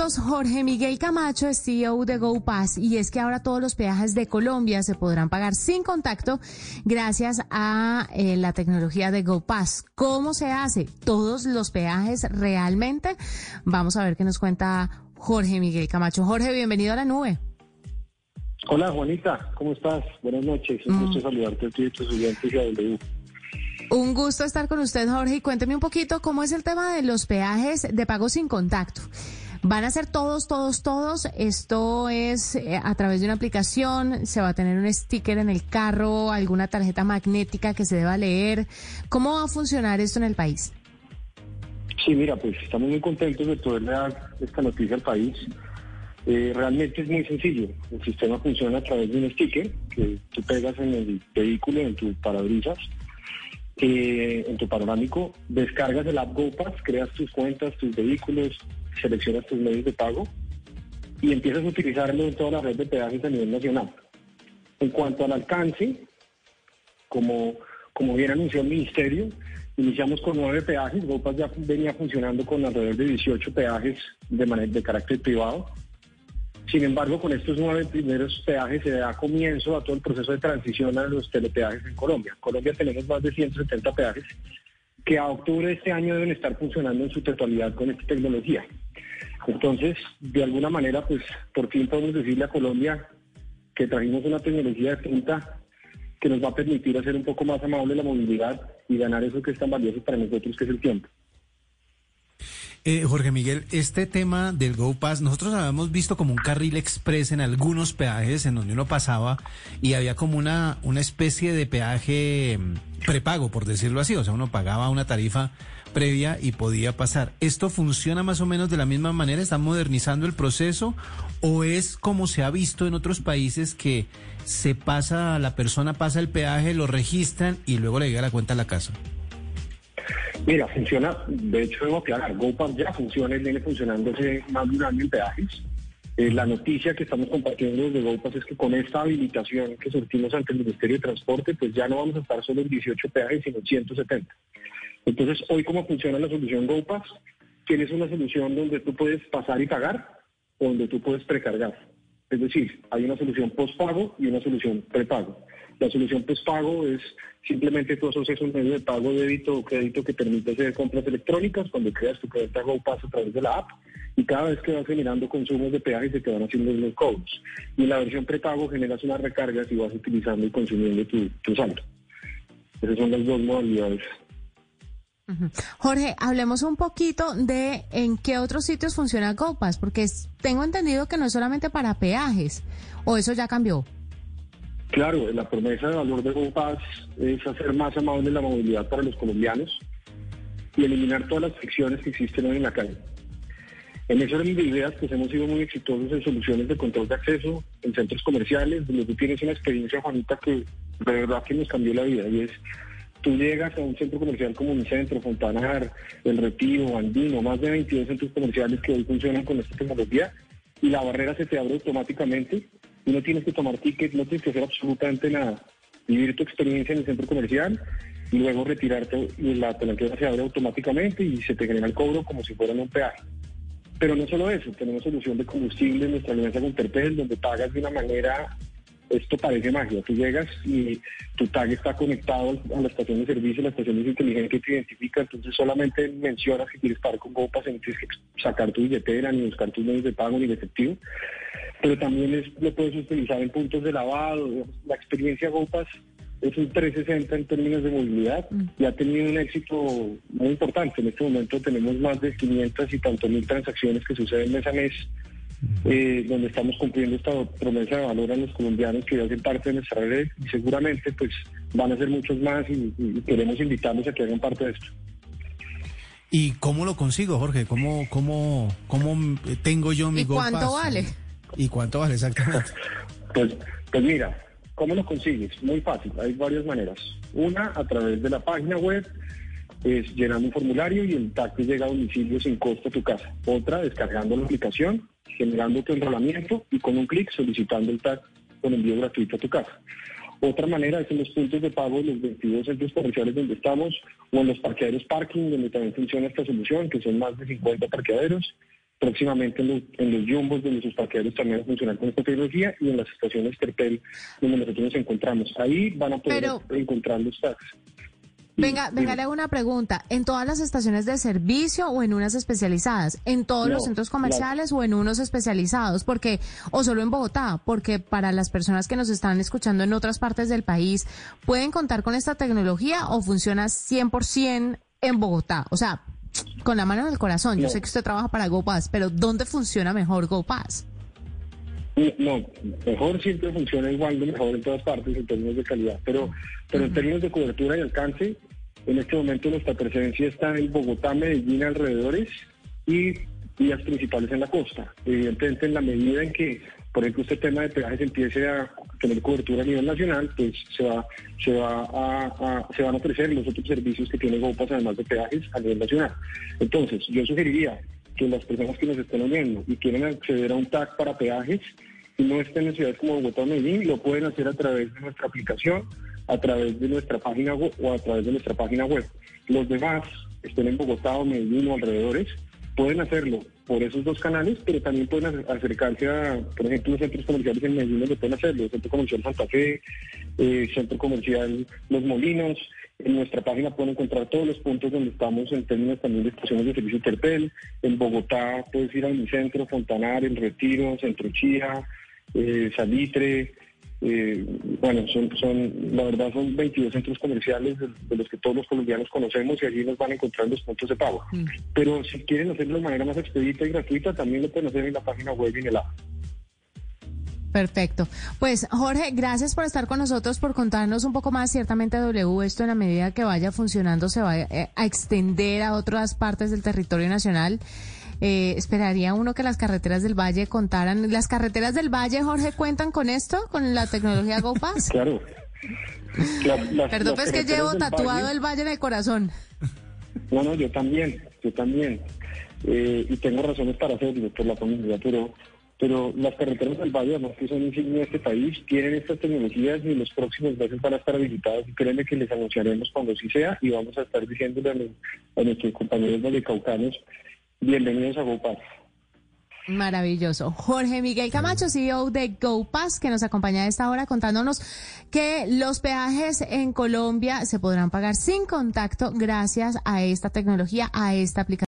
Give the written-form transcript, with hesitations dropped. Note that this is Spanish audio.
minutos, Jorge Miguel Camacho es CEO de GoPass, y es que ahora todos los peajes de Colombia se podrán pagar sin contacto gracias a la tecnología de GoPass. ¿Cómo se hace? ¿Todos los peajes realmente? Vamos a ver qué nos cuenta Jorge Miguel Camacho. Jorge, bienvenido a La Nube. Hola, Juanita, ¿cómo estás? Buenas noches, un gusto saludarte a ti y tus oyentes y a W. Un gusto estar con usted, Jorge, y cuénteme un poquito cómo es el tema de los peajes de pago sin contacto. ¿Van a ser todos? ¿Esto es a través de una aplicación? ¿Se va a tener un sticker en el carro? ¿Alguna tarjeta magnética que se deba leer? ¿Cómo va a funcionar esto en el país? Sí, mira, pues estamos muy contentos de poderle dar esta noticia al país. Realmente es muy sencillo. El sistema funciona a través de un sticker que tú pegas en el vehículo, en tu parabrisas, en tu panorámico, descargas el app GoPass, creas tus cuentas, tus vehículos, seleccionas tus medios de pago y empiezas a utilizarlo en toda la red de peajes a nivel nacional. En cuanto al alcance, como bien anunció el ministerio, iniciamos con 9 peajes. GoPass ya venía funcionando con alrededor de 18 peajes de carácter privado. Sin embargo, con estos 9 primeros peajes se da comienzo a todo el proceso de transición a los telepeajes en Colombia. En Colombia tenemos más de 170 peajes que a octubre de este año deben estar funcionando en su totalidad con esta tecnología. Entonces, de alguna manera, pues por fin podemos decirle a Colombia que trajimos una tecnología de punta que nos va a permitir hacer un poco más amable la movilidad y ganar eso que es tan valioso para nosotros, que es el tiempo. Jorge Miguel, este tema del GoPass, nosotros habíamos visto como un carril express en algunos peajes en donde uno pasaba y había como una especie de peaje prepago, por decirlo así, o sea, uno pagaba una tarifa previa y podía pasar. ¿Esto funciona más o menos de la misma manera? ¿Están modernizando el proceso o es como se ha visto en otros países que se pasa, la persona pasa el peaje, lo registran y luego le llega la cuenta a la casa? Mira, funciona, de hecho debo aclarar, GoPass ya funciona y viene funcionando hace más de un año en peajes. La noticia que estamos compartiendo desde GoPass es que con esta habilitación que surtimos ante el Ministerio de Transporte, pues ya no vamos a estar solo en 18 peajes, sino en 170. Entonces, hoy ¿cómo funciona la solución GoPass? Tienes una solución donde tú puedes pasar y pagar, o donde tú puedes precargar. Es decir, hay una solución postpago y una solución prepago. La solución postpago es simplemente tú asocias un medio de pago, débito o crédito que permite hacer compras electrónicas cuando creas tu cuenta GoPass a través de la app y cada vez que vas generando consumos de peaje se te van haciendo los cobros. Y en la versión prepago generas unas recargas y vas utilizando y consumiendo tu saldo. Esas son las dos modalidades. Jorge, hablemos un poquito de en qué otros sitios funciona GoPass, porque tengo entendido que no es solamente para peajes, ¿o eso ya cambió? Claro, la promesa de valor de GoPass es hacer más amable la movilidad para los colombianos y eliminar todas las fricciones que existen hoy en la calle. En esas ideas, pues hemos sido muy exitosos en soluciones de control de acceso, en centros comerciales, donde tú tienes una experiencia, Juanita, que de verdad que nos cambió la vida, y es... Tú llegas a un centro comercial como Bicentro, Fontanar, El Retiro, Andino, más de 22 centros comerciales que hoy funcionan con esta tecnología y la barrera se te abre automáticamente y no tienes que tomar tickets, no tienes que hacer absolutamente nada. Vivir tu experiencia en el centro comercial y luego retirarte y la palanquera se abre automáticamente y se te genera el cobro como si fuera un peaje. Pero no solo eso, tenemos solución de combustible en nuestra alianza con Terpel, donde pagas de una manera... Esto parece magia. Tú llegas y tu tag está conectado a la estación de servicio, la estación es inteligente que te identifica, entonces solamente mencionas que quieres pagar con GoPass, no tienes que sacar tu billetera, ni buscar tus medios de pago, ni de efectivo. Pero también lo puedes utilizar en puntos de lavado. La experiencia GoPass es un 360 en términos de movilidad y ha tenido un éxito muy importante. En este momento tenemos más de 500 y tantos mil transacciones que suceden mes a mes, donde estamos cumpliendo esta promesa de valor a los colombianos que hacen parte de nuestra red y seguramente pues van a ser muchos más y queremos invitarlos a que hagan parte de esto. ¿Y cómo lo consigo, Jorge? ¿Cómo tengo yo mi GoPass? ¿Y cuánto vale? ¿Y cuánto vale exactamente? Pues mira, ¿cómo lo consigues? Muy fácil, hay varias maneras. Una, a través de la página web, es llenando un formulario y el tag llega a domicilio sin costo a tu casa. Otra, descargando la aplicación, generando tu enrolamiento y con un clic solicitando el tag con envío gratuito a tu casa. Otra manera es en los puntos de pago de los 22 centros comerciales donde estamos o en los parqueaderos parking, donde también funciona esta solución, que son más de 50 parqueaderos. Próximamente en los jumbos donde sus parqueaderos también van a funcionar con esta tecnología y en las estaciones Terpel donde nosotros nos encontramos. Ahí van a poder encontrar los taxis. Venga, le hago una pregunta. ¿En todas las estaciones de servicio o en unas especializadas? ¿En todos los centros comerciales o en unos especializados? Porque, o solo en Bogotá, porque para las personas que nos están escuchando en otras partes del país, ¿pueden contar con esta tecnología o funciona 100% en Bogotá? O sea, con la mano en el corazón. Yo sé que usted trabaja para GoPass, pero ¿dónde funciona mejor GoPass? No, mejor siempre funciona igual de mejor en todas partes en términos de calidad, pero en términos de cobertura y alcance, en este momento nuestra presencia está en Bogotá, Medellín, alrededores y vías principales en la costa. Evidentemente, en la medida en que, por ejemplo, este tema de peajes empiece a tener cobertura a nivel nacional, pues se van a ofrecer los otros servicios que tiene GoPass, además de peajes, a nivel nacional. Entonces, yo sugeriría que las personas que nos estén oyendo y quieren acceder a un TAC para peajes y no estén en ciudades como Bogotá o Medellín, lo pueden hacer a través de nuestra aplicación, a través de nuestra página web o a través de nuestra página web. Los demás, estén en Bogotá o Medellín o alrededores, pueden hacerlo por esos dos canales, pero también pueden acercarse a, por ejemplo, los centros comerciales en Medellín donde pueden hacerlo, el Centro Comercial Santa Fe, Centro Comercial Los Molinos. En nuestra página pueden encontrar todos los puntos donde estamos en términos también de estaciones de servicio Terpel. En Bogotá puedes ir a Bicentro, Fontanar, El Retiro, Centro Chía, Salitre. La verdad son 22 centros comerciales de los que todos los colombianos conocemos y allí nos van a encontrar los puntos de pago. Pero si quieren hacerlo de manera más expedita y gratuita, también lo pueden hacer en la página web y en el app. Perfecto. Pues, Jorge, gracias por estar con nosotros, por contarnos un poco más. Ciertamente, esto en la medida que vaya funcionando se va a extender a otras partes del territorio nacional. Esperaría uno que las carreteras del Valle contaran. ¿Las carreteras del Valle, Jorge, cuentan con esto, con la tecnología GoPass? Claro. Perdón, pues que llevo tatuado el Valle en el corazón. Bueno, yo también. Y tengo razones para hacerlo por la comunidad, pero las carreteras del Valle, además que son insignia de este país, tienen estas tecnologías y en los próximos meses van a estar habilitadas. Y créeme que les anunciaremos cuando sí sea y vamos a estar diciéndole a nuestros compañeros vallecaucanos, bienvenidos a GoPass. Maravilloso. Jorge Miguel Camacho, CEO de GoPass, que nos acompaña a esta hora contándonos que los peajes en Colombia se podrán pagar sin contacto gracias a esta tecnología, a esta aplicación.